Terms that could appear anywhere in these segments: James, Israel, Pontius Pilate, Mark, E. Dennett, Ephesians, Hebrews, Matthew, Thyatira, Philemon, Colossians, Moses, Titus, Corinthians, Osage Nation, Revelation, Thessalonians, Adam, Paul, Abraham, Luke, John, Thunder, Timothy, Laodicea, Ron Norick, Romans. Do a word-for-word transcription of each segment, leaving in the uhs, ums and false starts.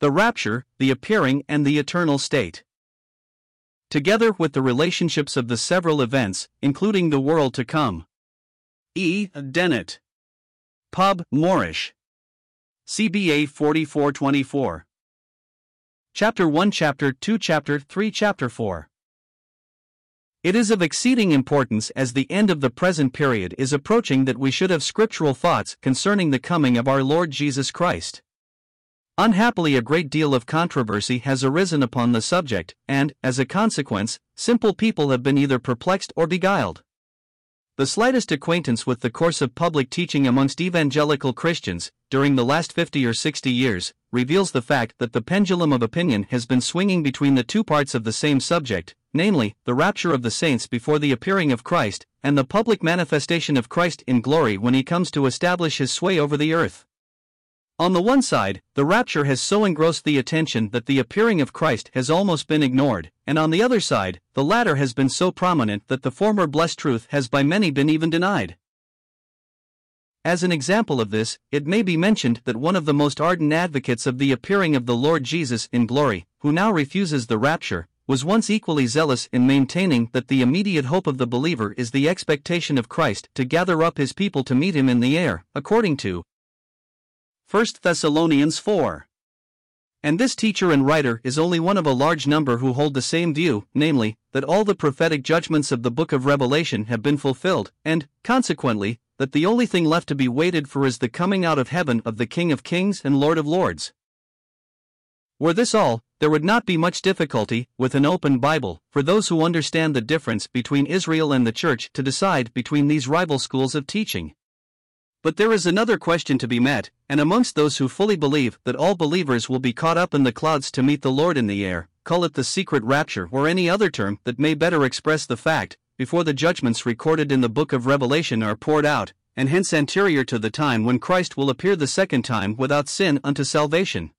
The rapture, the appearing and the eternal state. Together with the relationships of the several events, including the world to come. E. Dennett. Pub. Moorish. C B A forty-four twenty-four. Chapter one, Chapter two, Chapter three, Chapter four. It is of exceeding importance as the end of the present period is approaching that we should have scriptural thoughts concerning the coming of our Lord Jesus Christ. Unhappily, a great deal of controversy has arisen upon the subject, and, as a consequence, simple people have been either perplexed or beguiled. The slightest acquaintance with the course of public teaching amongst evangelical Christians, during the last fifty or sixty years, reveals the fact that the pendulum of opinion has been swinging between the two parts of the same subject, namely, the rapture of the saints before the appearing of Christ, and the public manifestation of Christ in glory when he comes to establish his sway over the earth. On the one side, the rapture has so engrossed the attention that the appearing of Christ has almost been ignored, and on the other side, the latter has been so prominent that the former blessed truth has by many been even denied. As an example of this, it may be mentioned that one of the most ardent advocates of the appearing of the Lord Jesus in glory, who now refuses the rapture, was once equally zealous in maintaining that the immediate hope of the believer is the expectation of Christ to gather up his people to meet him in the air, according to First Thessalonians four. And this teacher and writer is only one of a large number who hold the same view, namely, that all the prophetic judgments of the book of Revelation have been fulfilled, and, consequently, that the only thing left to be waited for is the coming out of heaven of the King of Kings and Lord of Lords. Were this all, there would not be much difficulty, with an open Bible, for those who understand the difference between Israel and the Church to decide between these rival schools of teaching. But there is another question to be met, and amongst those who fully believe that all believers will be caught up in the clouds to meet the Lord in the air, call it the secret rapture or any other term that may better express the fact, before the judgments recorded in the book of Revelation are poured out, and hence anterior to the time when Christ will appear the second time without sin unto salvation.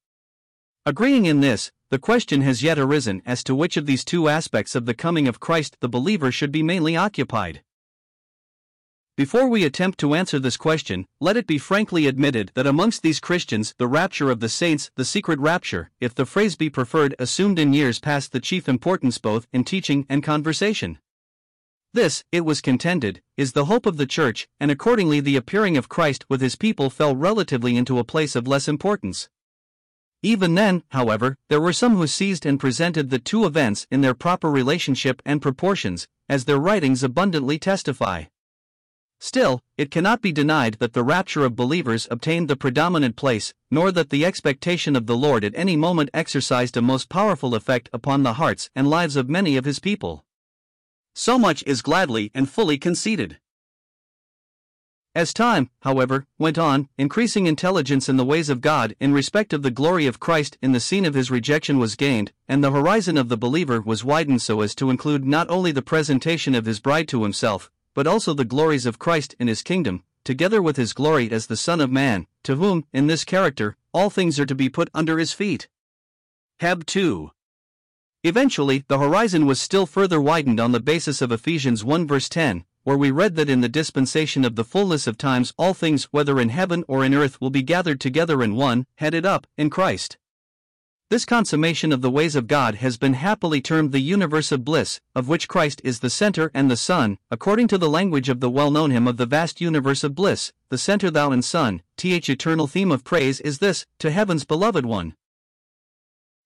Agreeing in this, the question has yet arisen as to which of these two aspects of the coming of Christ the believer should be mainly occupied. Before we attempt to answer this question, let it be frankly admitted that amongst these Christians the rapture of the saints, the secret rapture, if the phrase be preferred, assumed in years past the chief importance both in teaching and conversation. This, it was contended, is the hope of the Church, and accordingly the appearing of Christ with his people fell relatively into a place of less importance. Even then, however, there were some who seized and presented the two events in their proper relationship and proportions, as their writings abundantly testify. Still, it cannot be denied that the rapture of believers obtained the predominant place, nor that the expectation of the Lord at any moment exercised a most powerful effect upon the hearts and lives of many of his people. So much is gladly and fully conceded. As time, however, went on, increasing intelligence in the ways of God in respect of the glory of Christ in the scene of his rejection was gained, and the horizon of the believer was widened so as to include not only the presentation of his bride to himself, but also the glories of Christ in his kingdom, together with his glory as the Son of Man, to whom, in this character, all things are to be put under his feet. Heb two. Eventually, the horizon was still further widened on the basis of Ephesians one verse ten, where we read that in the dispensation of the fullness of times all things, whether in heaven or in earth, will be gathered together in one, headed up, in Christ. This consummation of the ways of God has been happily termed the universe of bliss, of which Christ is the center and the sun, according to the language of the well-known hymn of the vast universe of bliss, the center thou and sun, th eternal theme of praise is this, to heaven's beloved one.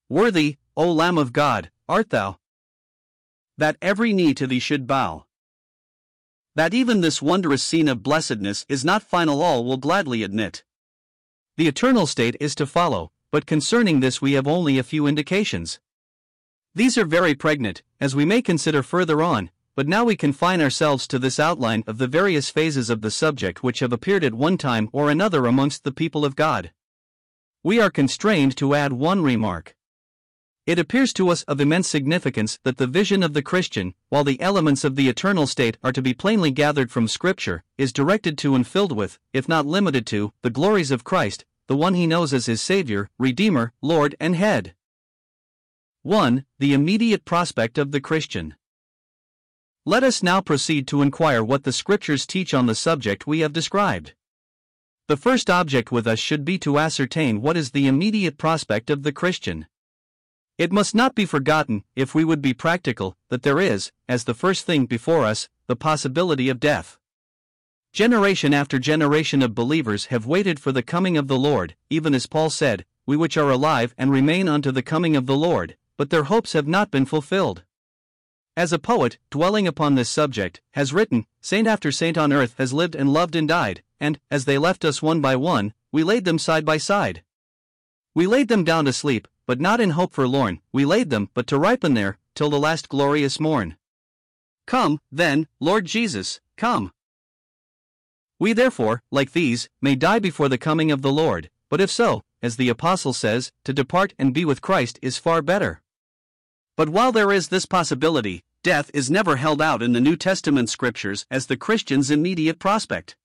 Worthy, O Lamb of God, art thou, that every knee to thee should bow. That even this wondrous scene of blessedness is not final all will gladly admit. The eternal state is to follow. But concerning this we have only a few indications. These are very pregnant, as we may consider further on, but now we confine ourselves to this outline of the various phases of the subject which have appeared at one time or another amongst the people of God. We are constrained to add one remark. It appears to us of immense significance that the vision of the Christian, while the elements of the eternal state are to be plainly gathered from Scripture, is directed to and filled with, if not limited to, the glories of Christ, the one he knows as his Savior, Redeemer, Lord and Head. one. The immediate prospect of the Christian. Let us now proceed to inquire what the Scriptures teach on the subject we have described. The first object with us should be to ascertain what is the immediate prospect of the Christian. It must not be forgotten, if we would be practical, that there is, as the first thing before us, the possibility of death. Generation after generation of believers have waited for the coming of the Lord, even as Paul said, "We which are alive and remain unto the coming of the Lord," but their hopes have not been fulfilled. As a poet, dwelling upon this subject, has written, "Saint after saint on earth has lived and loved and died, and, as they left us one by one, we laid them side by side. We laid them down to sleep, but not in hope forlorn, we laid them but to ripen there, till the last glorious morn. Come, then, Lord Jesus, come." We therefore, like these, may die before the coming of the Lord, but if so, as the Apostle says, to depart and be with Christ is far better. But while there is this possibility, death is never held out in the New Testament Scriptures as the Christian's immediate prospect.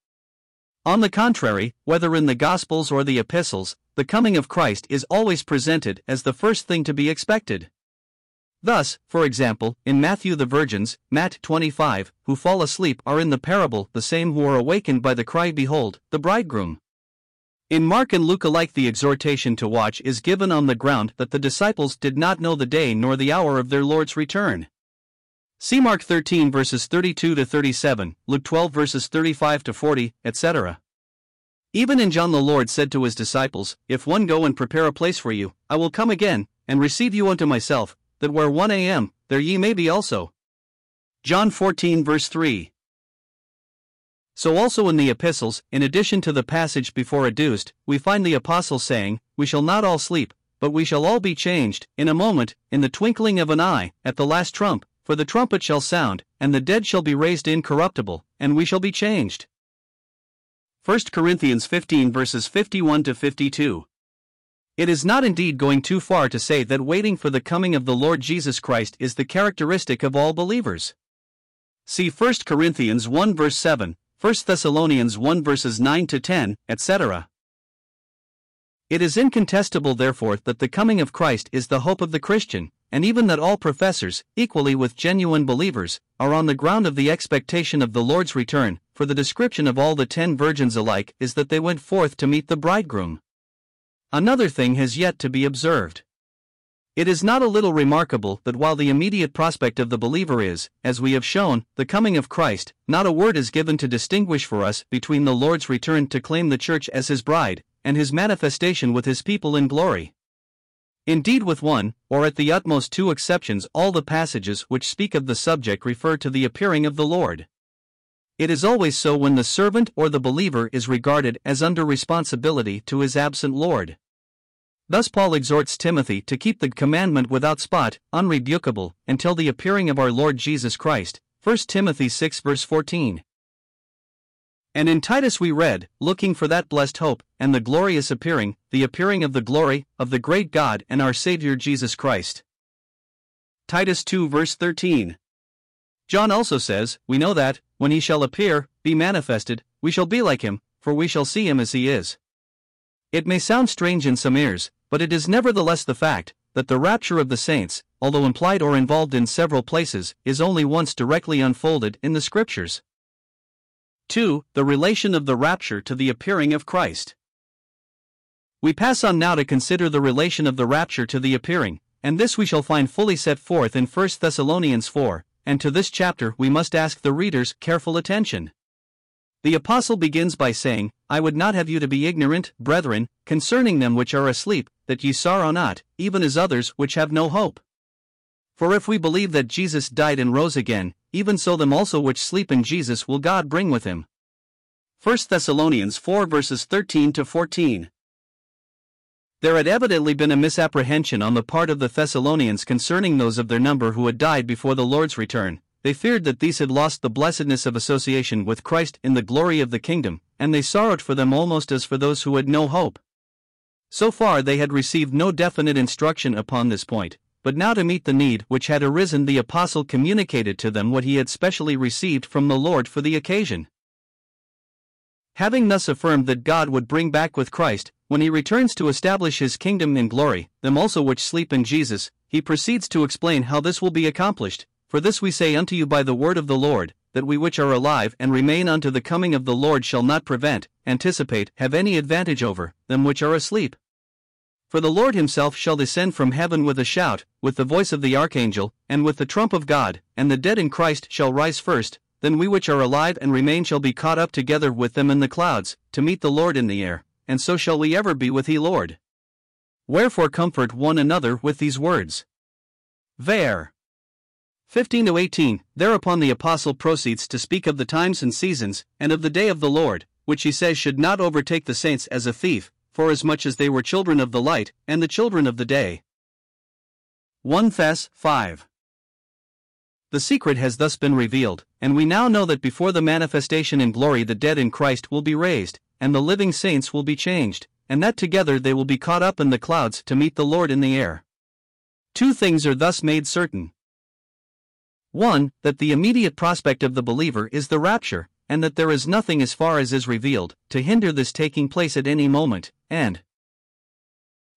On the contrary, whether in the Gospels or the Epistles, the coming of Christ is always presented as the first thing to be expected. Thus, for example, in Matthew the virgins, Matthew twenty-five, who fall asleep are in the parable the same who are awakened by the cry, "Behold, the bridegroom." In Mark and Luke alike the exhortation to watch is given on the ground that the disciples did not know the day nor the hour of their Lord's return. See Mark thirteen verses thirty-two to thirty-seven, Luke twelve verses thirty-five to forty, et cetera. Even in John the Lord said to his disciples, "If one go and prepare a place for you, I will come again, and receive you unto myself, that where one am, there ye may be also." John fourteen verse three. So also in the epistles, in addition to the passage before adduced, we find the apostle saying, "We shall not all sleep, but we shall all be changed, in a moment, in the twinkling of an eye, at the last trump, for the trumpet shall sound, and the dead shall be raised incorruptible, and we shall be changed." First Corinthians fifteen verses fifty-one to fifty-two. It is not indeed going too far to say that waiting for the coming of the Lord Jesus Christ is the characteristic of all believers. See First Corinthians one verse seven. First Thessalonians one verses nine to ten, et cetera. It is incontestable therefore that the coming of Christ is the hope of the Christian, and even that all professors, equally with genuine believers, are on the ground of the expectation of the Lord's return, for the description of all the ten virgins alike is that they went forth to meet the bridegroom. Another thing has yet to be observed. It is not a little remarkable that while the immediate prospect of the believer is, as we have shown, the coming of Christ, not a word is given to distinguish for us between the Lord's return to claim the church as his bride, and his manifestation with his people in glory. Indeed, with one, or at the utmost two exceptions, all the passages which speak of the subject refer to the appearing of the Lord. It is always so when the servant or the believer is regarded as under responsibility to his absent Lord. Thus Paul exhorts Timothy to keep the commandment without spot, unrebukable, until the appearing of our Lord Jesus Christ, First Timothy six verse fourteen. And in Titus we read, "Looking for that blessed hope, and the glorious appearing, the appearing of the glory, of the great God and our Savior Jesus Christ." Titus two verse thirteen. John also says, "We know that, when he shall appear, be manifested, we shall be like him, for we shall see him as he is." It may sound strange in some ears, but it is nevertheless the fact that the rapture of the saints, although implied or involved in several places, is only once directly unfolded in the Scriptures. two. The relation of the rapture to the appearing of Christ. We pass on now to consider the relation of the rapture to the appearing, and this we shall find fully set forth in First Thessalonians four, and to this chapter we must ask the reader's careful attention. The Apostle begins by saying, "I would not have you to be ignorant, brethren, concerning them which are asleep, that ye sorrow not, even as others which have no hope. For if we believe that Jesus died and rose again, even so them also which sleep in Jesus will God bring with him." First Thessalonians four verses thirteen to fourteen. There had evidently been a misapprehension on the part of the Thessalonians concerning those of their number who had died before the Lord's return. They feared that these had lost the blessedness of association with Christ in the glory of the kingdom, and they sorrowed for them almost as for those who had no hope. So far they had received no definite instruction upon this point, but now to meet the need which had arisen the Apostle communicated to them what he had specially received from the Lord for the occasion. Having thus affirmed that God would bring back with Christ, when he returns to establish his kingdom in glory, them also which sleep in Jesus, he proceeds to explain how this will be accomplished. For this we say unto you by the word of the Lord, that we which are alive and remain unto the coming of the Lord shall not prevent, anticipate, have any advantage over them which are asleep. For the Lord himself shall descend from heaven with a shout, with the voice of the archangel, and with the trump of God, and the dead in Christ shall rise first. Then we which are alive and remain shall be caught up together with them in the clouds, to meet the Lord in the air, and so shall we ever be with the Lord. Wherefore comfort one another with these words. Ver. fifteen to eighteen. Thereupon the apostle proceeds to speak of the times and seasons, and of the day of the Lord, which he says should not overtake the saints as a thief, forasmuch as they were children of the light, and the children of the day. First Thessalonians five. The secret has thus been revealed, and we now know that before the manifestation in glory the dead in Christ will be raised, and the living saints will be changed, and that together they will be caught up in the clouds to meet the Lord in the air. Two things are thus made certain. One, that the immediate prospect of the believer is the rapture, and that there is nothing as far as is revealed to hinder this taking place at any moment, and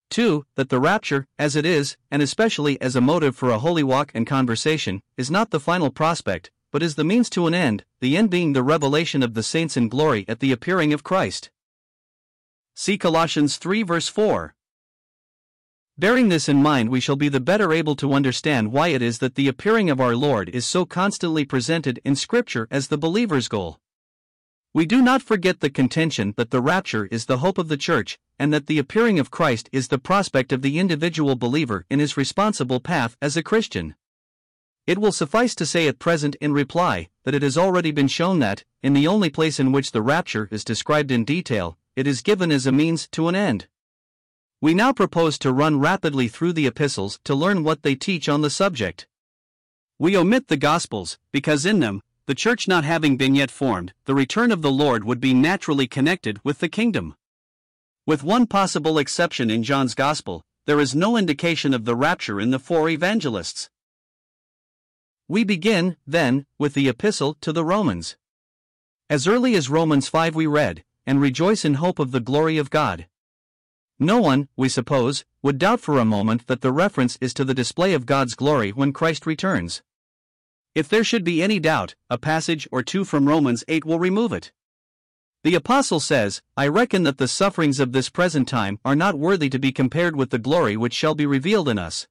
two. That the rapture, as it is, and especially as a motive for a holy walk and conversation, is not the final prospect, but is the means to an end, the end being the revelation of the saints in glory at the appearing of Christ. See Colossians three verse four. Bearing this in mind, we shall be the better able to understand why it is that the appearing of our Lord is so constantly presented in Scripture as the believer's goal. We do not forget the contention that the rapture is the hope of the church, and that the appearing of Christ is the prospect of the individual believer in his responsible path as a Christian. It will suffice to say at present in reply that it has already been shown that, in the only place in which the rapture is described in detail, it is given as a means to an end. We now propose to run rapidly through the epistles to learn what they teach on the subject. We omit the Gospels, because in them, the church not having been yet formed, the return of the Lord would be naturally connected with the kingdom. With one possible exception in John's Gospel, there is no indication of the rapture in the four evangelists. We begin, then, with the epistle to the Romans. As early as Romans five we read, and rejoice in hope of the glory of God. No one, we suppose, would doubt for a moment that the reference is to the display of God's glory when Christ returns. If there should be any doubt, a passage or two from Romans eight will remove it. The apostle says, I reckon that the sufferings of this present time are not worthy to be compared with the glory which shall be revealed in us.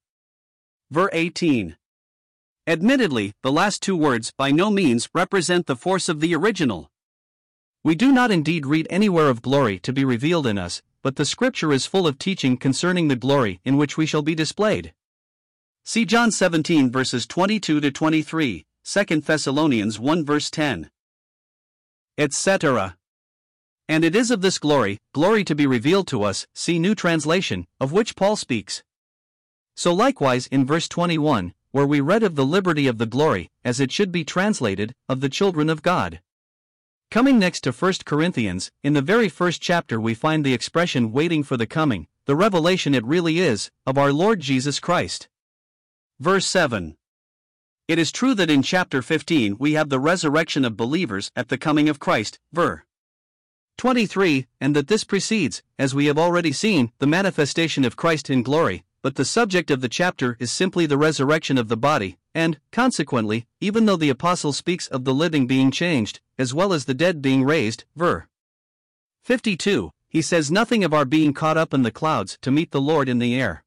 Verse eighteen. Admittedly, the last two words by no means represent the force of the original. We do not indeed read anywhere of glory to be revealed in us, but the Scripture is full of teaching concerning the glory in which we shall be displayed. See John seventeen verses twenty-two to twenty-three, Second Thessalonians one verse ten, et cetera. And it is of this glory, glory to be revealed to us, see New Translation, of which Paul speaks. So likewise in verse twenty-one, where we read of the liberty of the glory, as it should be translated, of the children of God. Coming next to First Corinthians, in the very first chapter we find the expression waiting for the coming, the revelation it really is, of our Lord Jesus Christ. Verse seven. It is true that in chapter fifteen we have the resurrection of believers at the coming of Christ, verse twenty-three, and that this precedes, as we have already seen, the manifestation of Christ in glory, but the subject of the chapter is simply the resurrection of the body, and, consequently, even though the apostle speaks of the living being changed, as well as the dead being raised, verse fifty-two, he says nothing of our being caught up in the clouds to meet the Lord in the air.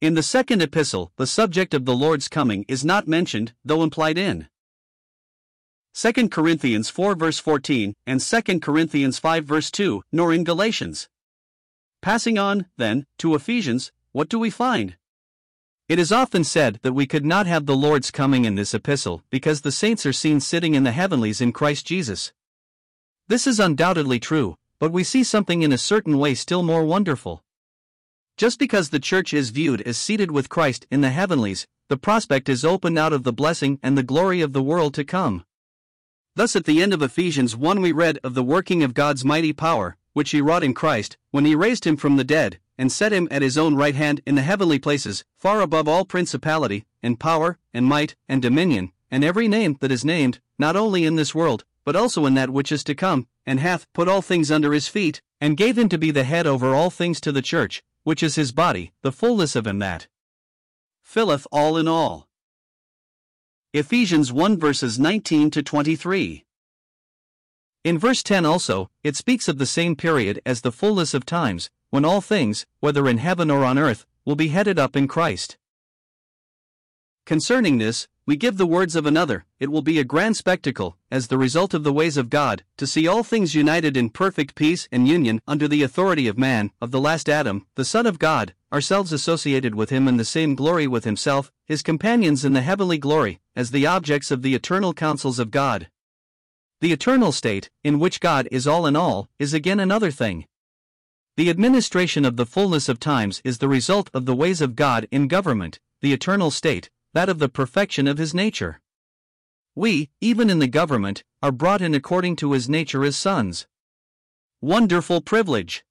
In the second epistle, the subject of the Lord's coming is not mentioned, though implied in Second Corinthians four verse fourteen and Second Corinthians five verse two, nor in Galatians. Passing on, then, to Ephesians, what do we find? It is often said that we could not have the Lord's coming in this epistle because the saints are seen sitting in the heavenlies in Christ Jesus. This is undoubtedly true, but we see something in a certain way still more wonderful. Just because the church is viewed as seated with Christ in the heavenlies, the prospect is opened out of the blessing and the glory of the world to come. Thus at the end of Ephesians one we read of the working of God's mighty power, which he wrought in Christ, when he raised him from the dead, and set him at his own right hand in the heavenly places, far above all principality, and power, and might, and dominion, and every name that is named, not only in this world, but also in that which is to come, and hath put all things under his feet, and gave him to be the head over all things to the church, which is his body, the fullness of him that filleth all in all. Ephesians one verses nineteen to twenty-three. In verse ten also, it speaks of the same period as the fullness of times, when all things, whether in heaven or on earth, will be headed up in Christ. Concerning this, we give the words of another, it will be a grand spectacle, as the result of the ways of God, to see all things united in perfect peace and union under the authority of man, of the last Adam, the Son of God, ourselves associated with him in the same glory with himself, his companions in the heavenly glory, as the objects of the eternal counsels of God. The eternal state, in which God is all in all, is again another thing. The administration of the fullness of times is the result of the ways of God in government, the eternal state, that of the perfection of his nature. We, even in the government, are brought in according to his nature as sons. Wonderful privilege!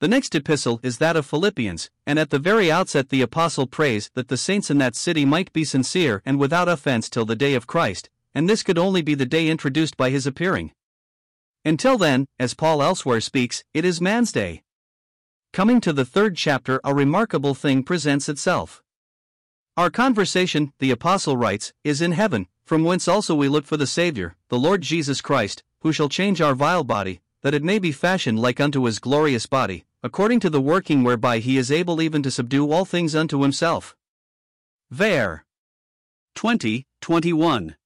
The next epistle is that of Philippians, and at the very outset the apostle prays that the saints in that city might be sincere and without offense till the day of Christ, and this could only be the day introduced by his appearing. Until then, as Paul elsewhere speaks, it is man's day. Coming to the third chapter, a remarkable thing presents itself. Our conversation, the apostle writes, is in heaven, from whence also we look for the Savior, the Lord Jesus Christ, who shall change our vile body, that it may be fashioned like unto his glorious body, according to the working whereby he is able even to subdue all things unto himself. Ver. twenty, twenty-one.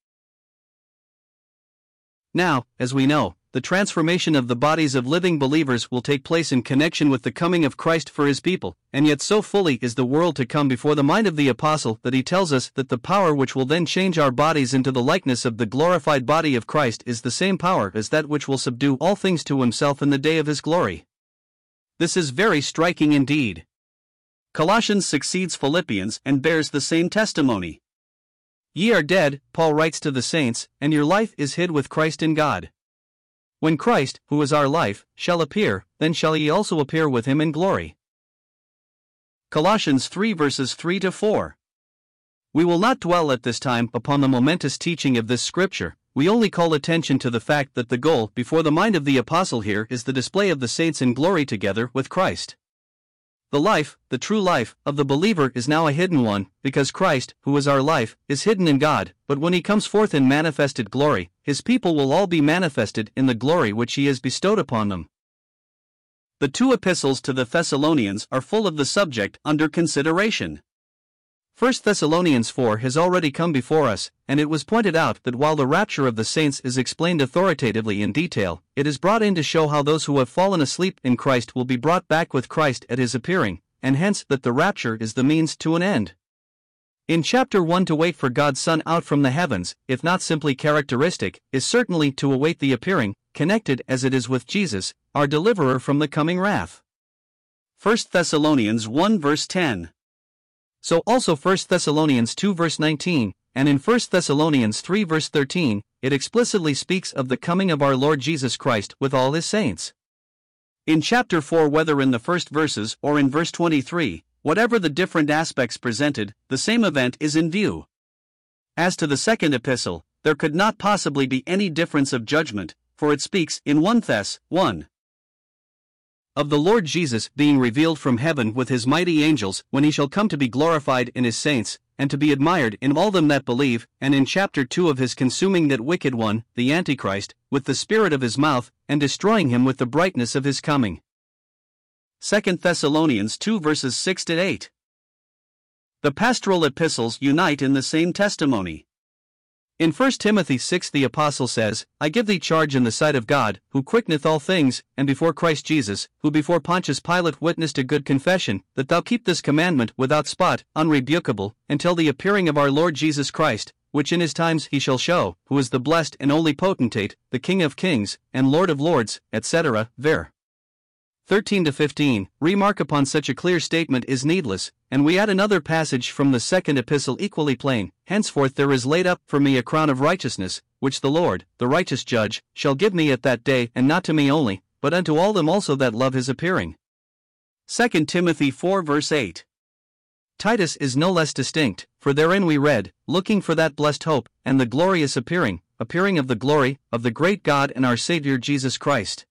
Now, as we know, the transformation of the bodies of living believers will take place in connection with the coming of Christ for his people, and yet so fully is the world to come before the mind of the apostle that he tells us that the power which will then change our bodies into the likeness of the glorified body of Christ is the same power as that which will subdue all things to himself in the day of his glory. This is very striking indeed. Colossians succeeds Philippians and bears the same testimony. Ye are dead, Paul writes to the saints, and your life is hid with Christ in God. When Christ, who is our life, shall appear, then shall ye also appear with him in glory. Colossians three verses three to four. We will not dwell at this time upon the momentous teaching of this scripture, we only call attention to the fact that the goal before the mind of the apostle here is the display of the saints in glory together with Christ. The life, the true life, of the believer is now a hidden one, because Christ, who is our life, is hidden in God, but when he comes forth in manifested glory, his people will all be manifested in the glory which he has bestowed upon them. The two epistles to the Thessalonians are full of the subject under consideration. First Thessalonians four has already come before us, and it was pointed out that while the rapture of the saints is explained authoritatively in detail, it is brought in to show how those who have fallen asleep in Christ will be brought back with Christ at his appearing, and hence that the rapture is the means to an end. In chapter one, to wait for God's Son out from the heavens, if not simply characteristic, is certainly to await the appearing, connected as it is with Jesus, our deliverer from the coming wrath. First Thessalonians one verse ten. So also First Thessalonians two verse nineteen, and in First Thessalonians three verse thirteen, it explicitly speaks of the coming of our Lord Jesus Christ with all his saints. In chapter four, whether in the first verses or in verse twenty-three, whatever the different aspects presented, the same event is in view. As to the second epistle, there could not possibly be any difference of judgment, for it speaks in First Thessalonians one. Of the Lord Jesus being revealed from heaven with his mighty angels when he shall come to be glorified in his saints, and to be admired in all them that believe, and in chapter two of his consuming that wicked one, the Antichrist, with the spirit of his mouth, and destroying him with the brightness of his coming. Second Thessalonians two verses six to eight. The pastoral epistles unite in the same testimony. In First Timothy six the apostle says, I give thee charge in the sight of God, who quickeneth all things, and before Christ Jesus, who before Pontius Pilate witnessed a good confession, that thou keep this commandment without spot, unrebukable, until the appearing of our Lord Jesus Christ, which in his times he shall show, who is the blessed and only potentate, the King of kings, and Lord of lords, et cetera. Ver. thirteen to fifteen, remark upon such a clear statement is needless, and we add another passage from the second epistle equally plain, henceforth there is laid up for me a crown of righteousness, which the Lord, the righteous judge, shall give me at that day, and not to me only, but unto all them also that love his appearing. Second Timothy four verse eight. Titus is no less distinct, for therein we read, looking for that blessed hope, and the glorious appearing, appearing of the glory, of the great God and our Savior Jesus Christ.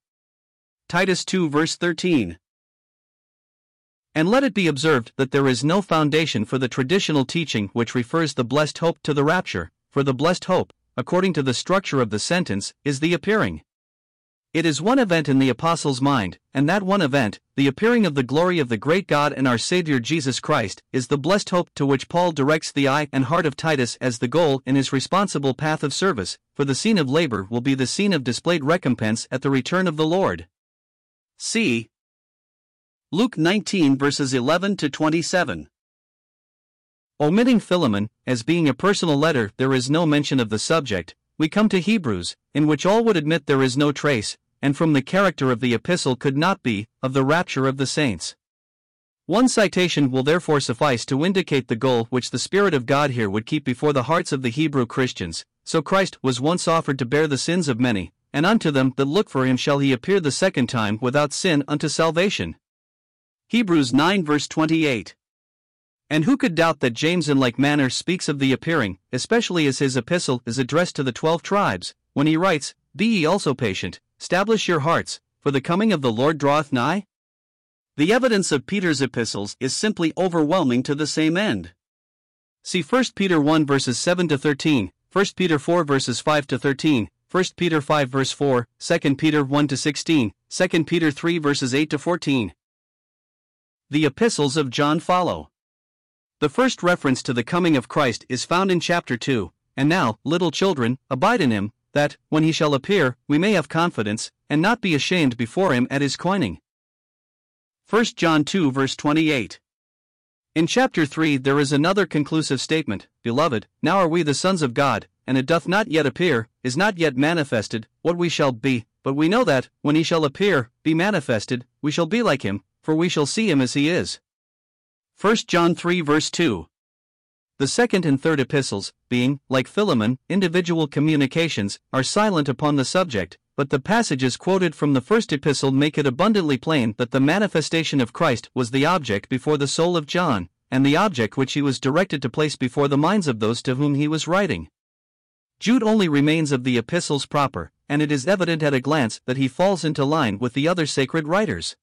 Titus two verse thirteen. And let it be observed that there is no foundation for the traditional teaching which refers the blessed hope to the rapture, for the blessed hope, according to the structure of the sentence, is the appearing. It is one event in the Apostle's mind, and that one event, the appearing of the glory of the great God and our Savior Jesus Christ, is the blessed hope to which Paul directs the eye and heart of Titus as the goal in his responsible path of service, for the scene of labor will be the scene of displayed recompense at the return of the Lord. See Luke nineteen verses eleven to twenty-seven. Omitting Philemon, as being a personal letter there is no mention of the subject, we come to Hebrews, in which all would admit there is no trace, and from the character of the epistle could not be, of the rapture of the saints. One citation will therefore suffice to indicate the goal which the Spirit of God here would keep before the hearts of the Hebrew Christians. So Christ was once offered to bear the sins of many, and unto them that look for him shall he appear the second time without sin unto salvation. Hebrews nine verse twenty-eight. And who could doubt that James in like manner speaks of the appearing, especially as his epistle is addressed to the twelve tribes, when he writes, "Be ye also patient, establish your hearts, for the coming of the Lord draweth nigh"? The evidence of Peter's epistles is simply overwhelming to the same end. See First Peter one verses seven to thirteen, First Peter four verses five to thirteen, First Peter five verse four, Second Peter one to sixteen, Second Peter three verses eight to fourteen. The epistles of John follow. The first reference to the coming of Christ is found in chapter two, "And now, little children, abide in him, that, when he shall appear, we may have confidence, and not be ashamed before him at his coining." First John two verse twenty-eight. In chapter three there is another conclusive statement, "Beloved, now are we the sons of God, and it doth not yet appear, is not yet manifested, what we shall be, but we know that, when he shall appear, be manifested, we shall be like him, for we shall see him as he is." First John three verse two. The second and third epistles, being, like Philemon, individual communications, are silent upon the subject, but the passages quoted from the first epistle make it abundantly plain that the manifestation of Christ was the object before the soul of John, and the object which he was directed to place before the minds of those to whom he was writing. Jude only remains of the epistles proper, and it is evident at a glance that he falls into line with the other sacred writers.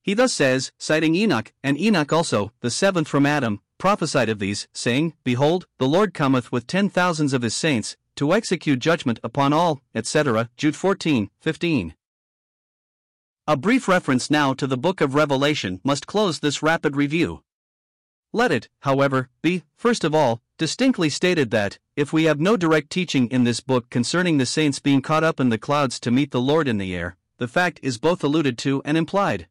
He thus says, citing Enoch, "And Enoch also, the seventh from Adam, prophesied of these, saying, Behold, the Lord cometh with ten thousands of his saints, to execute judgment upon all," et cetera. Jude fourteen fifteen. A brief reference now to the book of Revelation must close this rapid review. Let it, however, be, first of all, distinctly stated that, if we have no direct teaching in this book concerning the saints being caught up in the clouds to meet the Lord in the air, the fact is both alluded to and implied.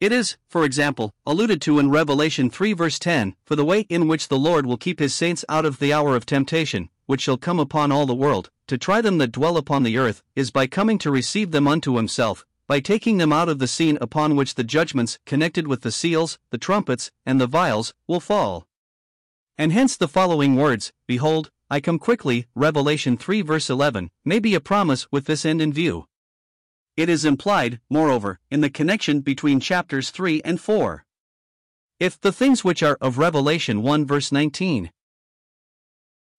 It is, for example, alluded to in Revelation three verse ten, for the way in which the Lord will keep his saints out of the hour of temptation, which shall come upon all the world, to try them that dwell upon the earth, is by coming to receive them unto himself, by taking them out of the scene upon which the judgments connected with the seals, the trumpets, and the vials, will fall. And hence the following words, "Behold, I come quickly," Revelation three verse eleven, may be a promise with this end in view. It is implied, moreover, in the connection between chapters three and four. If the things which are of Revelation one verse nineteen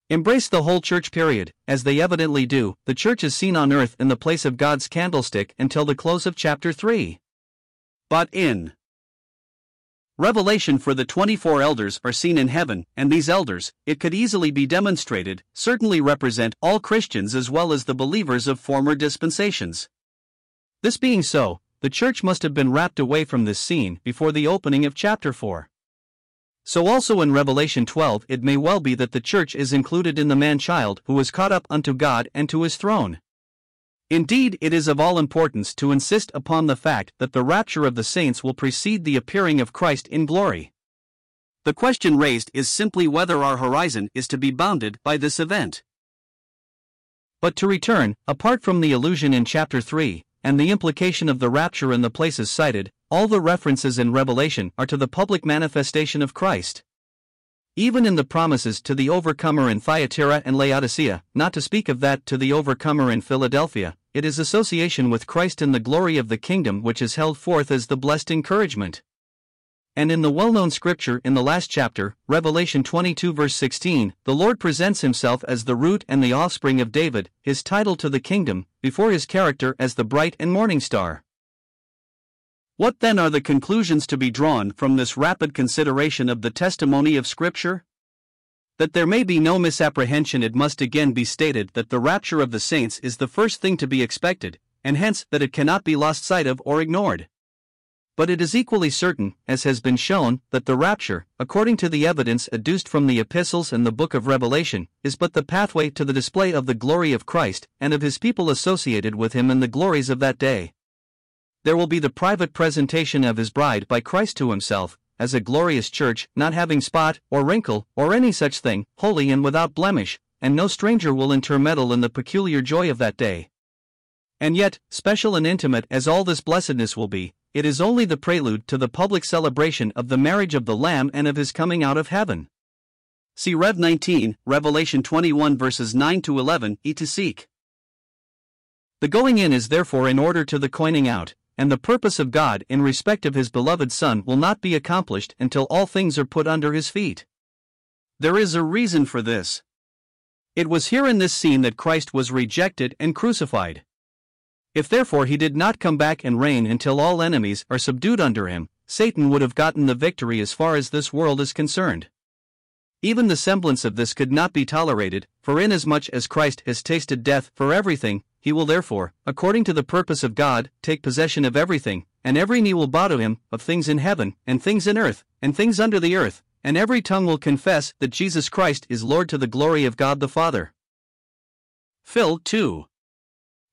embrace the whole church period, as they evidently do, the church is seen on earth in the place of God's candlestick until the close of chapter three. But in Revelation for the twenty-four elders are seen in heaven, and these elders, it could easily be demonstrated, certainly represent all Christians as well as the believers of former dispensations. This being so, the church must have been rapt away from this scene before the opening of chapter four. So also in Revelation twelve it may well be that the church is included in the man-child who was caught up unto God and to his throne. Indeed, it is of all importance to insist upon the fact that the rapture of the saints will precede the appearing of Christ in glory. The question raised is simply whether our horizon is to be bounded by this event. But to return, apart from the allusion in chapter three, and the implication of the rapture in the places cited, all the references in Revelation are to the public manifestation of Christ. Even in the promises to the overcomer in Thyatira and Laodicea, not to speak of that to the overcomer in Philadelphia, it is association with Christ in the glory of the kingdom which is held forth as the blessed encouragement. And in the well-known scripture in the last chapter, Revelation twenty-two verse sixteen, the Lord presents himself as the root and the offspring of David, his title to the kingdom, before his character as the bright and morning star. What then are the conclusions to be drawn from this rapid consideration of the testimony of Scripture? That there may be no misapprehension, it must again be stated that the rapture of the saints is the first thing to be expected, and hence that it cannot be lost sight of or ignored. But it is equally certain, as has been shown, that the rapture, according to the evidence adduced from the epistles and the book of Revelation, is but the pathway to the display of the glory of Christ and of his people associated with him in the glories of that day. There will be the private presentation of his bride by Christ to himself, as a glorious church, not having spot, or wrinkle, or any such thing, holy and without blemish, and no stranger will intermeddle in the peculiar joy of that day. And yet, special and intimate as all this blessedness will be, it is only the prelude to the public celebration of the marriage of the Lamb and of his coming out of heaven. See Rev nineteen, Revelation twenty-one verses nine to eleven, et cetera. The going in is therefore in order to the coining out, and the purpose of God in respect of his beloved Son will not be accomplished until all things are put under his feet. There is a reason for this. It was here in this scene that Christ was rejected and crucified. If therefore he did not come back and reign until all enemies are subdued under him, Satan would have gotten the victory as far as this world is concerned. Even the semblance of this could not be tolerated, for inasmuch as Christ has tasted death for everything, he will therefore, according to the purpose of God, take possession of everything, and every knee will bow to him, of things in heaven, and things in earth, and things under the earth, and every tongue will confess that Jesus Christ is Lord to the glory of God the Father. Phil two.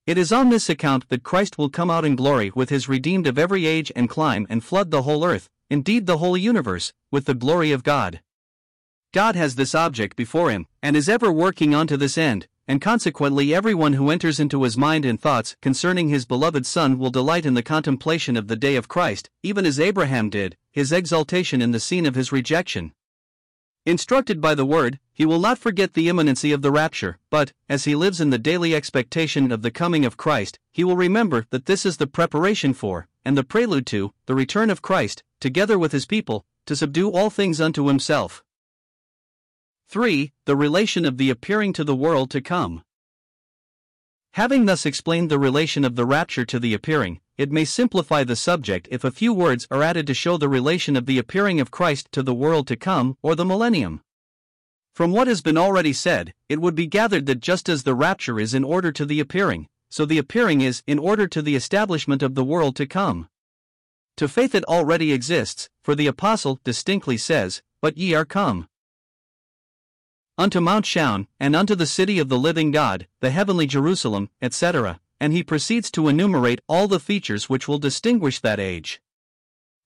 It is on this account that Christ will come out in glory with his redeemed of every age and clime and flood the whole earth, indeed the whole universe, with the glory of God. God has this object before him, and is ever working on to this end, and consequently everyone who enters into his mind and thoughts concerning his beloved Son will delight in the contemplation of the day of Christ, even as Abraham did, his exaltation in the scene of his rejection. Instructed by the word, he will not forget the imminency of the rapture, but, as he lives in the daily expectation of the coming of Christ, he will remember that this is the preparation for, and the prelude to, the return of Christ, together with his people, to subdue all things unto himself. three. The relation of the appearing to the world to come. Having thus explained the relation of the rapture to the appearing, it may simplify the subject if a few words are added to show the relation of the appearing of Christ to the world to come, or the millennium. From what has been already said, it would be gathered that just as the rapture is in order to the appearing, so the appearing is in order to the establishment of the world to come. To faith it already exists, for the apostle distinctly says, "But ye are come unto Mount Sion, and unto the city of the living God, the heavenly Jerusalem," et cetera, and he proceeds to enumerate all the features which will distinguish that age.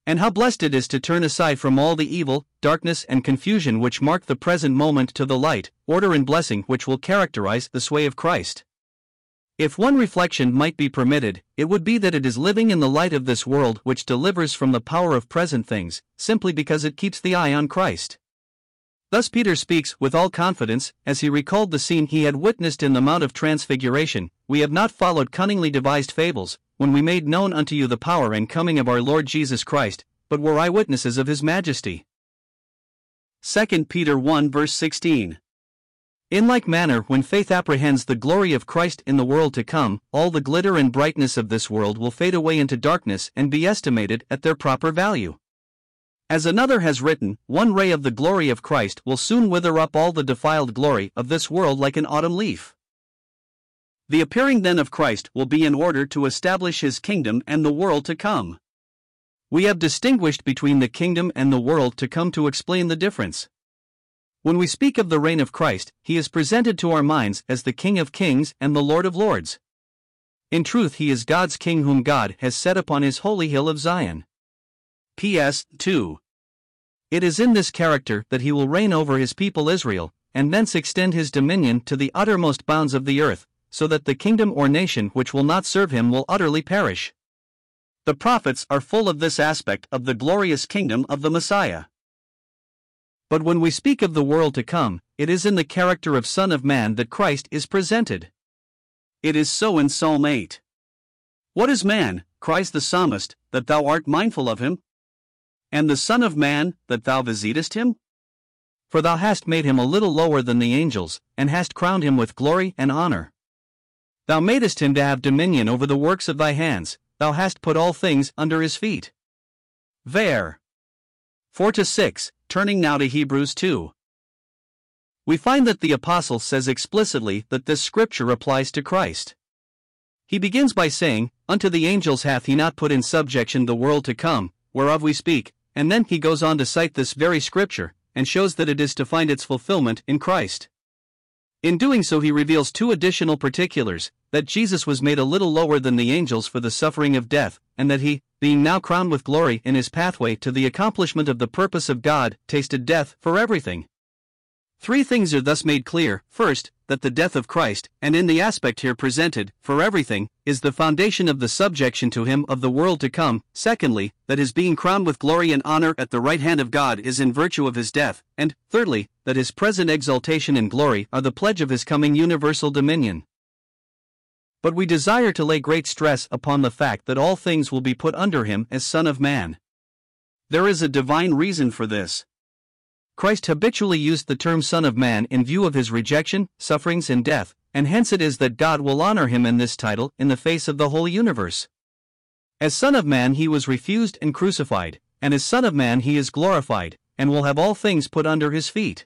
And how blessed it is to turn aside from all the evil, darkness and confusion which mark the present moment to the light, order and blessing which will characterize the sway of Christ. If one reflection might be permitted, it would be that it is living in the light of this world which delivers from the power of present things, simply because it keeps the eye on Christ. Thus Peter speaks with all confidence, as he recalled the scene he had witnessed in the Mount of Transfiguration, "We have not followed cunningly devised fables, when we made known unto you the power and coming of our Lord Jesus Christ, but were eyewitnesses of his majesty." Second Peter one verse sixteen. In like manner, when faith apprehends the glory of Christ in the world to come, all the glitter and brightness of this world will fade away into darkness and be estimated at their proper value. As another has written, one ray of the glory of Christ will soon wither up all the defiled glory of this world like an autumn leaf. The appearing then of Christ will be in order to establish his kingdom and the world to come. We have distinguished between the kingdom and the world to come to explain the difference. When we speak of the reign of Christ, he is presented to our minds as the King of Kings and the Lord of Lords. In truth, he is God's King whom God has set upon his holy hill of Zion. P S two. It is in this character that he will reign over his people Israel, and thence extend his dominion to the uttermost bounds of the earth, so that the kingdom or nation which will not serve him will utterly perish. The prophets are full of this aspect of the glorious kingdom of the Messiah. But when we speak of the world to come, it is in the character of Son of Man that Christ is presented. It is so in Psalm eight. "What is man," cries the psalmist, "that thou art mindful of him? And the Son of Man, that thou visitest him? For thou hast made him a little lower than the angels, and hast crowned him with glory and honor. Thou madest him to have dominion over the works of thy hands, thou hast put all things under his feet. Ver. four to six, turning now to Hebrews two. We find that the Apostle says explicitly that this scripture applies to Christ. He begins by saying, Unto the angels hath he not put in subjection the world to come, whereof we speak, and then he goes on to cite this very scripture, and shows that it is to find its fulfillment in Christ. In doing so he reveals two additional particulars, that Jesus was made a little lower than the angels for the suffering of death, and that he, being now crowned with glory in his pathway to the accomplishment of the purpose of God, tasted death for everything. Three things are thus made clear: first, that the death of Christ, and in the aspect here presented, for everything, is the foundation of the subjection to him of the world to come; secondly, that his being crowned with glory and honor at the right hand of God is in virtue of his death; and, thirdly, that his present exaltation and glory are the pledge of his coming universal dominion. But we desire to lay great stress upon the fact that all things will be put under him as Son of Man. There is a divine reason for this. Christ habitually used the term Son of Man in view of his rejection, sufferings, and death, and hence it is that God will honor him in this title in the face of the whole universe. As Son of Man he was refused and crucified, and as Son of Man he is glorified, and will have all things put under his feet.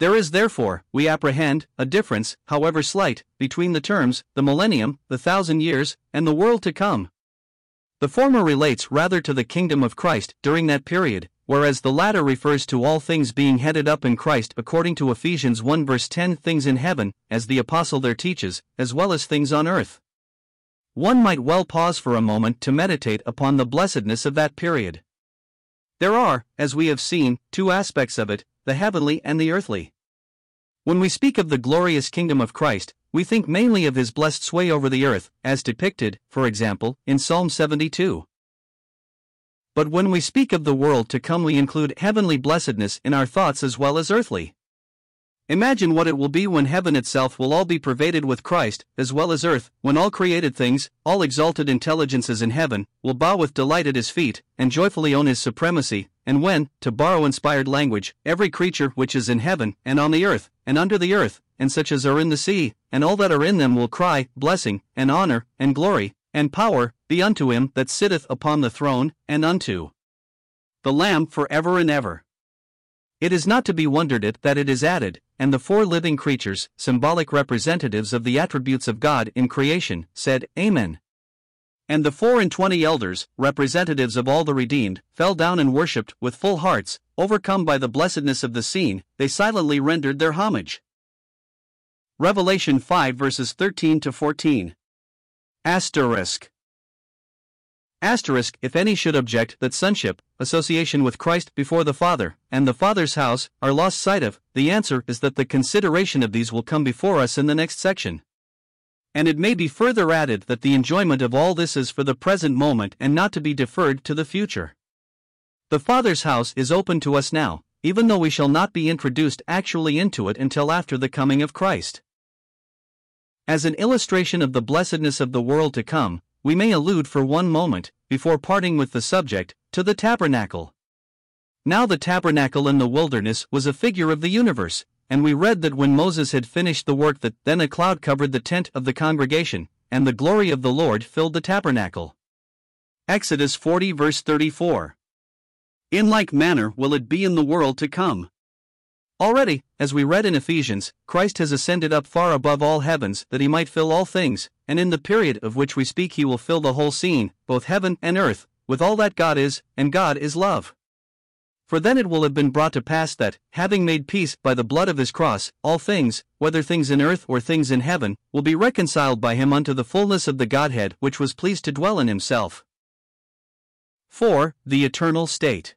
There is therefore, we apprehend, a difference, however slight, between the terms, the millennium, the thousand years, and the world to come. The former relates rather to the kingdom of Christ during that period, whereas the latter refers to all things being headed up in Christ according to Ephesians one verse ten, things in heaven, as the Apostle there teaches, as well as things on earth. One might well pause for a moment to meditate upon the blessedness of that period. There are, as we have seen, two aspects of it, the heavenly and the earthly. When we speak of the glorious kingdom of Christ, we think mainly of his blessed sway over the earth, as depicted, for example, in Psalm seventy-two. But when we speak of the world to come, we include heavenly blessedness in our thoughts as well as earthly. Imagine what it will be when heaven itself will all be pervaded with Christ, as well as earth, when all created things, all exalted intelligences in heaven, will bow with delight at his feet, and joyfully own his supremacy, and when, to borrow inspired language, every creature which is in heaven, and on the earth, and under the earth, and such as are in the sea, and all that are in them will cry, Blessing, and honor, and glory, and power, be unto him that sitteth upon the throne, and unto the Lamb for ever and ever. It is not to be wondered at that it is added, and the four living creatures, symbolic representatives of the attributes of God in creation, said, Amen. And the four and twenty elders, representatives of all the redeemed, fell down and worshipped with full hearts, overcome by the blessedness of the scene, they silently rendered their homage. Revelation five verses thirteen to fourteen. Asterisk. Asterisk. If any should object that sonship, association with Christ before the Father, and the Father's house, are lost sight of, the answer is that the consideration of these will come before us in the next section. And it may be further added that the enjoyment of all this is for the present moment and not to be deferred to the future. The Father's house is open to us now, even though we shall not be introduced actually into it until after the coming of Christ. As an illustration of the blessedness of the world to come, we may allude for one moment, before parting with the subject, to the tabernacle. Now the tabernacle in the wilderness was a figure of the universe, and we read that when Moses had finished the work that then a cloud covered the tent of the congregation, and the glory of the Lord filled the tabernacle. Exodus forty verse thirty-four. In like manner will it be in the world to come. Already, as we read in Ephesians, Christ has ascended up far above all heavens that he might fill all things, and in the period of which we speak he will fill the whole scene, both heaven and earth, with all that God is, and God is love. For then it will have been brought to pass that, having made peace by the blood of his cross, all things, whether things in earth or things in heaven, will be reconciled by him unto the fullness of the Godhead which was pleased to dwell in himself. four. The eternal state.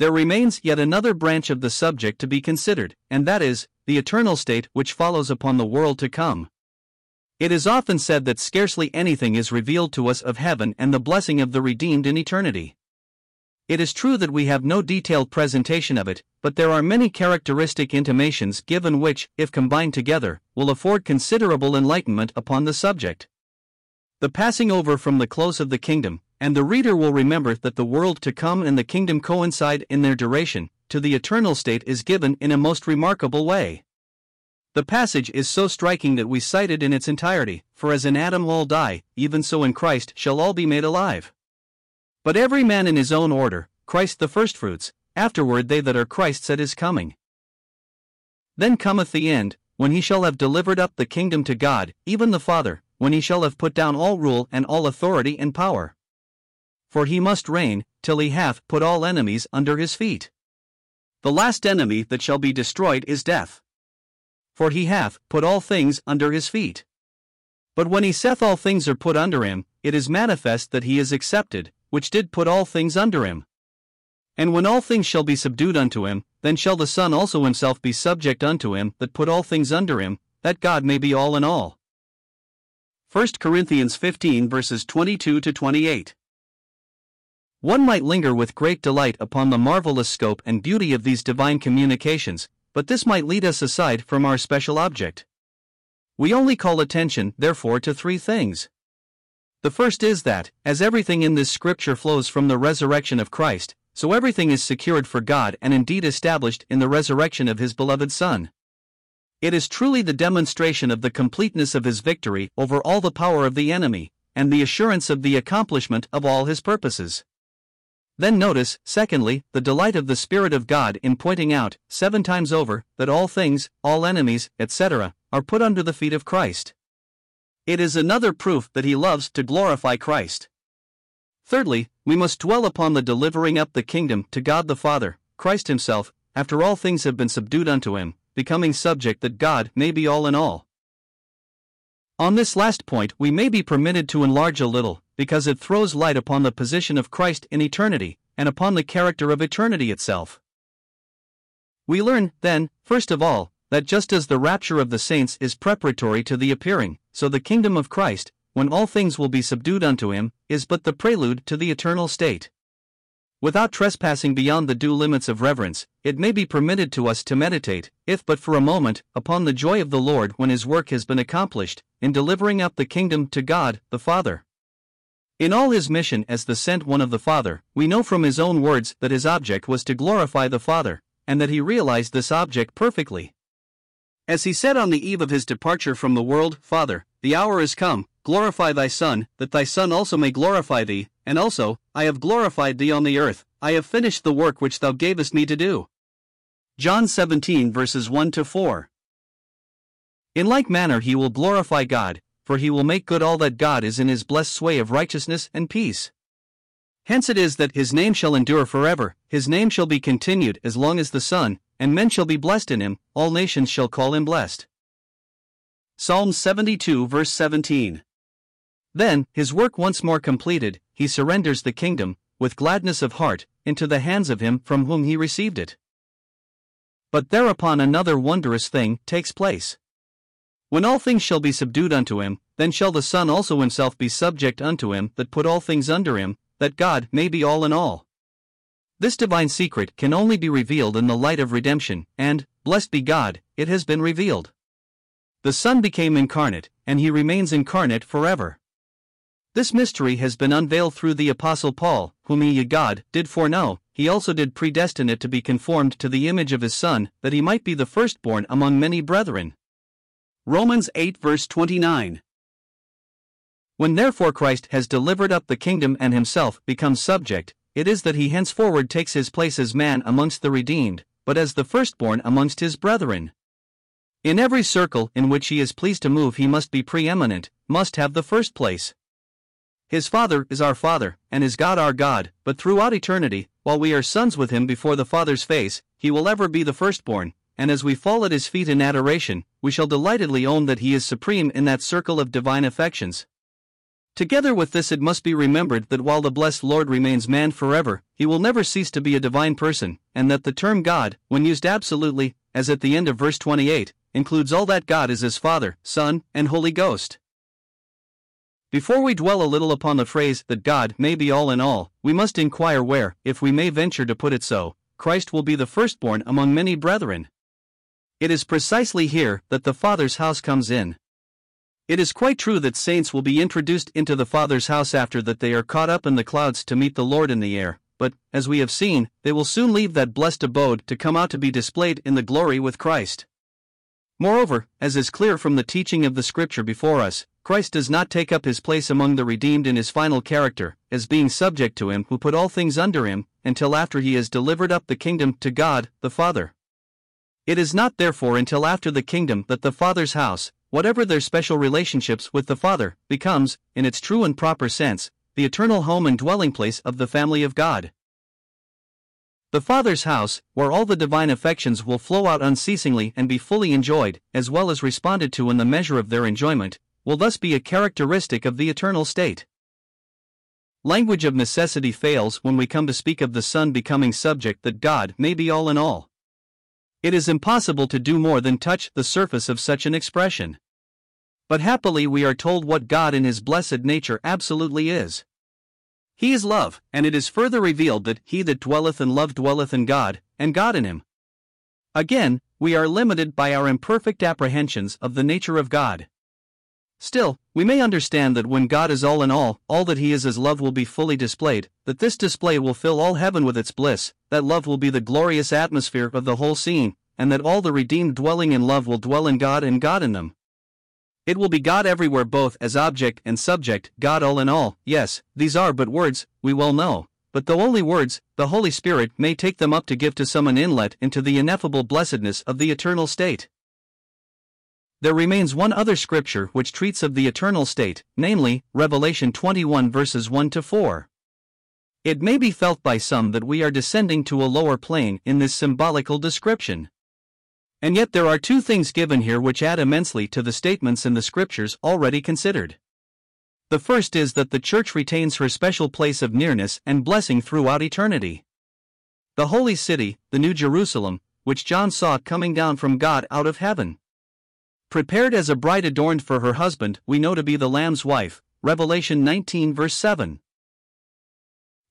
There remains yet another branch of the subject to be considered, and that is, the eternal state which follows upon the world to come. It is often said that scarcely anything is revealed to us of heaven and the blessing of the redeemed in eternity. It is true that we have no detailed presentation of it, but there are many characteristic intimations given which, if combined together, will afford considerable enlightenment upon the subject. The passing over from the close of the kingdom, and the reader will remember that the world to come and the kingdom coincide in their duration, to the eternal state is given in a most remarkable way. The passage is so striking that we cite it in its entirety, for as in Adam all die, even so in Christ shall all be made alive. But every man in his own order, Christ the firstfruits, afterward they that are Christ's at his coming. Then cometh the end, when he shall have delivered up the kingdom to God, even the Father, when he shall have put down all rule and all authority and power. For he must reign, till he hath put all enemies under his feet. The last enemy that shall be destroyed is death. For he hath put all things under his feet. But when he saith all things are put under him, it is manifest that he is accepted, which did put all things under him. And when all things shall be subdued unto him, then shall the Son also himself be subject unto him that put all things under him, that God may be all in all. First Corinthians fifteen verses twenty-two to twenty-eight. One might linger with great delight upon the marvelous scope and beauty of these divine communications, but this might lead us aside from our special object. We only call attention, therefore, to three things. The first is that, as everything in this scripture flows from the resurrection of Christ, so everything is secured for God and indeed established in the resurrection of his beloved Son. It is truly the demonstration of the completeness of his victory over all the power of the enemy, and the assurance of the accomplishment of all his purposes. Then notice, secondly, the delight of the Spirit of God in pointing out, seven times over, that all things, all enemies, et cetera, are put under the feet of Christ. It is another proof that he loves to glorify Christ. Thirdly, we must dwell upon the delivering up the kingdom to God the Father, Christ himself, after all things have been subdued unto him, becoming subject that God may be all in all. On this last point we may be permitted to enlarge a little, because it throws light upon the position of Christ in eternity, and upon the character of eternity itself. We learn, then, first of all, that just as the rapture of the saints is preparatory to the appearing, so the kingdom of Christ, when all things will be subdued unto him, is but the prelude to the eternal state. Without trespassing beyond the due limits of reverence, it may be permitted to us to meditate, if but for a moment, upon the joy of the Lord when his work has been accomplished, in delivering up the kingdom to God, the Father. In all his mission as the sent one of the Father, we know from his own words that his object was to glorify the Father, and that he realized this object perfectly. As he said on the eve of his departure from the world, Father, the hour is come, glorify thy Son, that thy Son also may glorify thee, and also, I have glorified thee on the earth, I have finished the work which thou gavest me to do. John seventeen verses one to four. In like manner he will glorify God, for he will make good all that God is in his blessed sway of righteousness and peace. Hence it is that his name shall endure forever, his name shall be continued as long as the sun, and men shall be blessed in him, all nations shall call him blessed. Psalm seventy-two verse seventeen. Then, his work once more completed, he surrenders the kingdom, with gladness of heart, into the hands of him from whom he received it. But thereupon another wondrous thing takes place. When all things shall be subdued unto him, then shall the Son also himself be subject unto him that put all things under him, that God may be all in all. This divine secret can only be revealed in the light of redemption, and, blessed be God, it has been revealed. The Son became incarnate, and he remains incarnate forever. This mystery has been unveiled through the Apostle Paul, whom he, God, did foreknow, he also did predestine it to be conformed to the image of his Son, that he might be the firstborn among many brethren. Romans eight verse twenty-nine. When therefore Christ has delivered up the kingdom and himself becomes subject, it is that he henceforward takes his place as man amongst the redeemed, but as the firstborn amongst his brethren. In every circle in which he is pleased to move he must be preeminent, must have the first place. His Father is our Father, and his God our God, but throughout eternity, while we are sons with him before the Father's face, he will ever be the firstborn, and as we fall at his feet in adoration, we shall delightedly own that he is supreme in that circle of divine affections. Together with this it must be remembered that while the blessed Lord remains man forever, he will never cease to be a divine person, and that the term God, when used absolutely, as at the end of verse twenty-eight, includes all that God is his Father, Son, and Holy Ghost. Before we dwell a little upon the phrase that God may be all in all, we must inquire where, if we may venture to put it so, Christ will be the firstborn among many brethren. It is precisely here that the Father's house comes in. It is quite true that saints will be introduced into the Father's house after that they are caught up in the clouds to meet the Lord in the air, but, as we have seen, they will soon leave that blessed abode to come out to be displayed in the glory with Christ. Moreover, as is clear from the teaching of the Scripture before us, Christ does not take up his place among the redeemed in his final character, as being subject to him who put all things under him, until after he has delivered up the kingdom to God, the Father. It is not therefore until after the kingdom that the Father's house, whatever their special relationships with the Father, becomes, in its true and proper sense, the eternal home and dwelling place of the family of God. The Father's house, where all the divine affections will flow out unceasingly and be fully enjoyed, as well as responded to in the measure of their enjoyment, will thus be a characteristic of the eternal state. Language of necessity fails when we come to speak of the Son becoming subject that God may be all in all. It is impossible to do more than touch the surface of such an expression. But happily we are told what God in his blessed nature absolutely is. He is love, and it is further revealed that he that dwelleth in love dwelleth in God, and God in him. Again, we are limited by our imperfect apprehensions of the nature of God. Still, we may understand that when God is all in all, all that he is as love will be fully displayed, that this display will fill all heaven with its bliss, that love will be the glorious atmosphere of the whole scene, and that all the redeemed dwelling in love will dwell in God and God in them. It will be God everywhere, both as object and subject, God all in all. Yes, these are but words, we well know, but though only words, the Holy Spirit may take them up to give to some an inlet into the ineffable blessedness of the eternal state. There remains one other scripture which treats of the eternal state, namely, Revelation twenty-one verses one to four. It may be felt by some that we are descending to a lower plane in this symbolical description. And yet there are two things given here which add immensely to the statements in the Scriptures already considered. The first is that the Church retains her special place of nearness and blessing throughout eternity. The Holy City, the New Jerusalem, which John saw coming down from God out of heaven, prepared as a bride adorned for her husband, we know to be the Lamb's wife, Revelation nineteen verse seven.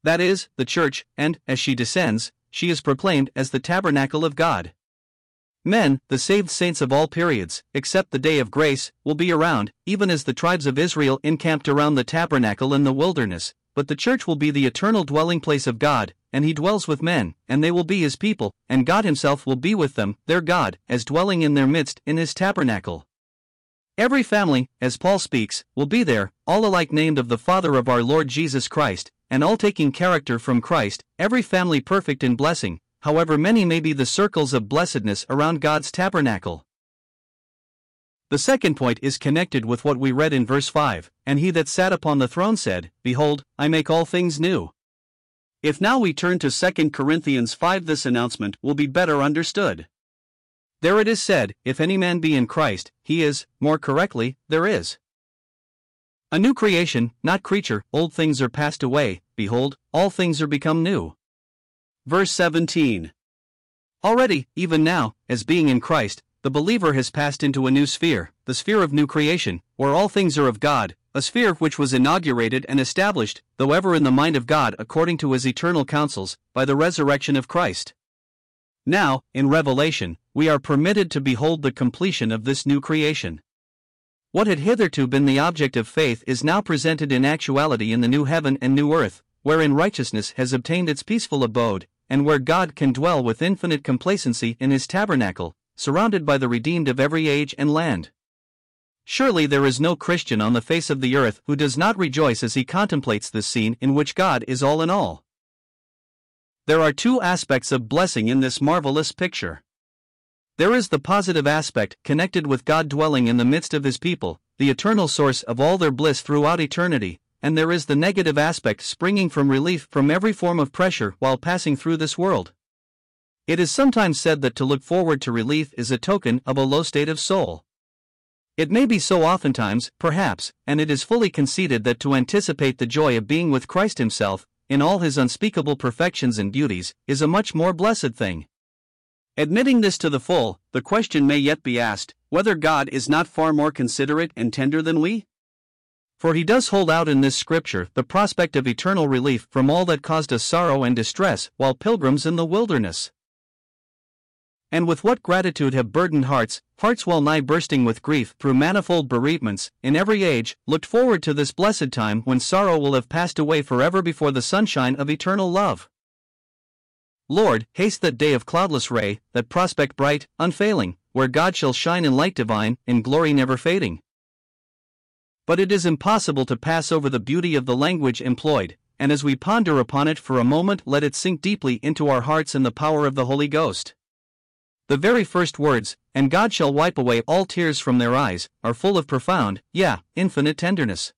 That is, the Church, and, as she descends, she is proclaimed as the tabernacle of God. Men, the saved saints of all periods, except the day of grace, will be around, even as the tribes of Israel encamped around the tabernacle in the wilderness, but the Church will be the eternal dwelling place of God, and he dwells with men, and they will be his people, and God himself will be with them, their God, as dwelling in their midst in his tabernacle. Every family, as Paul speaks, will be there, all alike named of the Father of our Lord Jesus Christ, and all taking character from Christ, every family perfect in blessing, however many may be the circles of blessedness around God's tabernacle. The second point is connected with what we read in verse five, and he that sat upon the throne said, Behold, I make all things new. If now we turn to Second Corinthians five, this announcement will be better understood. There it is said, If any man be in Christ, he is, more correctly, there is a new creation, not creature, old things are passed away, behold, all things are become new. Verse seventeen. Already, even now, as being in Christ, the believer has passed into a new sphere, the sphere of new creation, where all things are of God, a sphere which was inaugurated and established, though ever in the mind of God according to his eternal counsels, by the resurrection of Christ. Now, in Revelation, we are permitted to behold the completion of this new creation. What had hitherto been the object of faith is now presented in actuality in the new heaven and new earth, wherein righteousness has obtained its peaceful abode, and where God can dwell with infinite complacency in his tabernacle, surrounded by the redeemed of every age and land. Surely there is no Christian on the face of the earth who does not rejoice as he contemplates this scene in which God is all in all. There are two aspects of blessing in this marvelous picture. There is the positive aspect connected with God dwelling in the midst of his people, the eternal source of all their bliss throughout eternity, and there is the negative aspect springing from relief from every form of pressure while passing through this world. It is sometimes said that to look forward to relief is a token of a low state of soul. It may be so oftentimes, perhaps, and it is fully conceded that to anticipate the joy of being with Christ himself, in all his unspeakable perfections and beauties, is a much more blessed thing. Admitting this to the full, the question may yet be asked, whether God is not far more considerate and tender than we? For he does hold out in this scripture the prospect of eternal relief from all that caused us sorrow and distress while pilgrims in the wilderness. And with what gratitude have burdened hearts, hearts well nigh bursting with grief through manifold bereavements, in every age, looked forward to this blessed time when sorrow will have passed away forever before the sunshine of eternal love. Lord, haste that day of cloudless ray, that prospect bright, unfailing, where God shall shine in light divine, in glory never fading. But it is impossible to pass over the beauty of the language employed, and as we ponder upon it for a moment, let it sink deeply into our hearts in the power of the Holy Ghost. The very first words, "And God shall wipe away all tears from their eyes," are full of profound, yeah, infinite tenderness.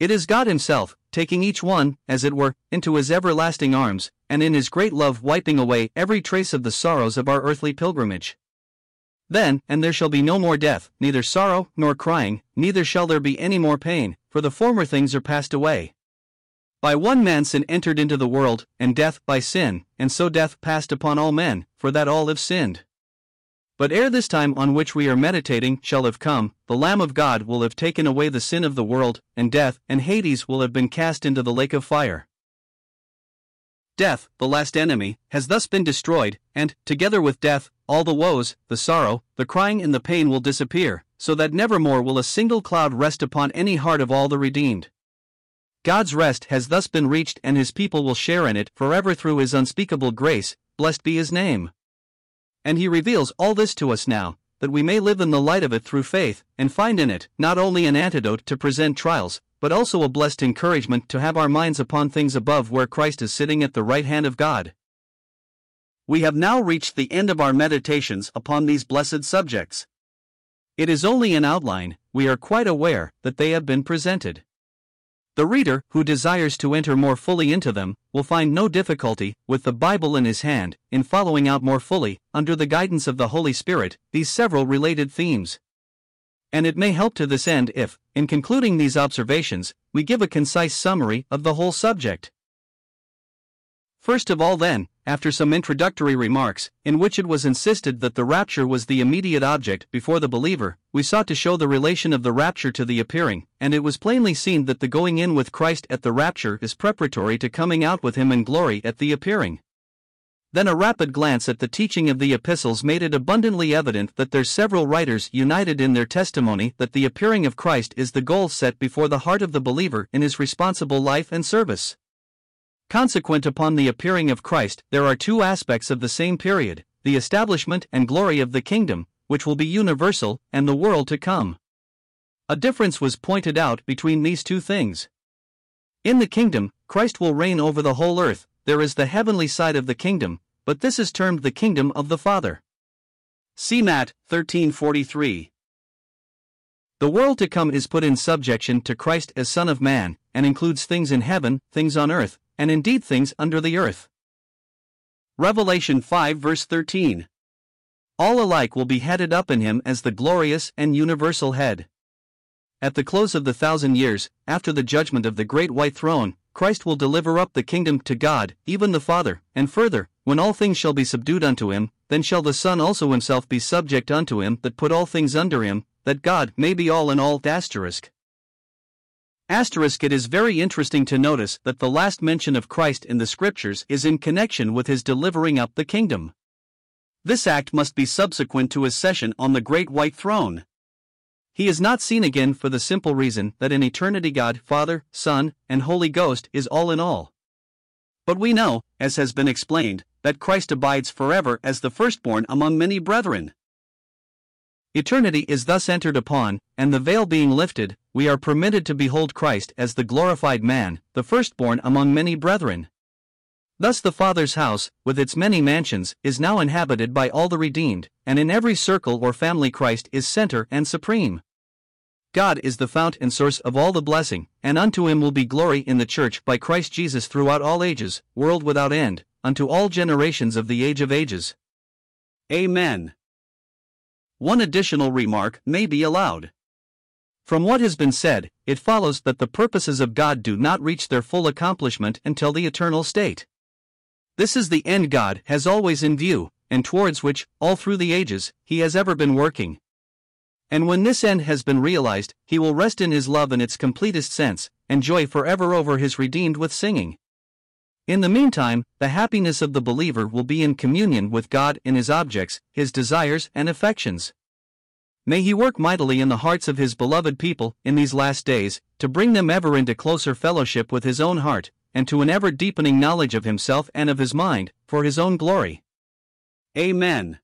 It is God Himself, taking each one, as it were, into His everlasting arms, and in His great love wiping away every trace of the sorrows of our earthly pilgrimage. Then, "And there shall be no more death, neither sorrow, nor crying, neither shall there be any more pain, for the former things are passed away." By one man sin entered into the world, and death by sin, and so death passed upon all men, for that all have sinned. But ere this time on which we are meditating shall have come, the Lamb of God will have taken away the sin of the world, and death and Hades will have been cast into the lake of fire. Death, the last enemy, has thus been destroyed, and, together with death, all the woes, the sorrow, the crying and the pain will disappear, so that nevermore will a single cloud rest upon any heart of all the redeemed. God's rest has thus been reached, and His people will share in it forever through His unspeakable grace, blessed be His name. And He reveals all this to us now, that we may live in the light of it through faith, and find in it not only an antidote to present trials, but also a blessed encouragement to have our minds upon things above, where Christ is sitting at the right hand of God. We have now reached the end of our meditations upon these blessed subjects. It is only an outline, we are quite aware that they have been presented. The reader who desires to enter more fully into them will find no difficulty, with the Bible in his hand, in following out more fully, under the guidance of the Holy Spirit, these several related themes. And it may help to this end if, in concluding these observations, we give a concise summary of the whole subject. First of all, then, after some introductory remarks, in which it was insisted that the rapture was the immediate object before the believer, we sought to show the relation of the rapture to the appearing, and it was plainly seen that the going in with Christ at the rapture is preparatory to coming out with Him in glory at the appearing. Then a rapid glance at the teaching of the epistles made it abundantly evident that there's several writers united in their testimony that the appearing of Christ is the goal set before the heart of the believer in his responsible life and service. Consequent upon the appearing of Christ, there are two aspects of the same period, the establishment and glory of the kingdom, which will be universal, and the world to come. A difference was pointed out between these two things. In the kingdom, Christ will reign over the whole earth. There is the heavenly side of the kingdom, but this is termed the kingdom of the Father. See Matthew thirteen forty-three. The world to come is put in subjection to Christ as Son of Man, and includes things in heaven, things on earth, and indeed things under the earth. Revelation five verse thirteen. All alike will be headed up in Him as the glorious and universal head. At the close of the thousand years, after the judgment of the great white throne, Christ will deliver up the kingdom to God, even the Father, and further, when all things shall be subdued unto Him, then shall the Son also Himself be subject unto Him that put all things under Him, that God may be all in all. Asterisk. Asterisk. It is very interesting to notice that the last mention of Christ in the Scriptures is in connection with His delivering up the kingdom. This act must be subsequent to His session on the great white throne. He is not seen again for the simple reason that in eternity God, Father, Son, and Holy Ghost is all in all. But we know, as has been explained, that Christ abides forever as the firstborn among many brethren. Eternity is thus entered upon, and the veil being lifted, we are permitted to behold Christ as the glorified man, the firstborn among many brethren. Thus the Father's house, with its many mansions, is now inhabited by all the redeemed, and in every circle or family Christ is center and supreme. God is the fount and source of all the blessing, and unto Him will be glory in the Church by Christ Jesus throughout all ages, world without end, unto all generations of the age of ages. Amen. One additional remark may be allowed. From what has been said, it follows that the purposes of God do not reach their full accomplishment until the eternal state. This is the end God has always in view, and towards which, all through the ages, He has ever been working. And when this end has been realized, He will rest in His love in its completest sense, and joy forever over His redeemed with singing. In the meantime, the happiness of the believer will be in communion with God in His objects, His desires and affections. May He work mightily in the hearts of His beloved people in these last days, to bring them ever into closer fellowship with His own heart, and to an ever-deepening knowledge of himself and of his mind, for his own glory. Amen.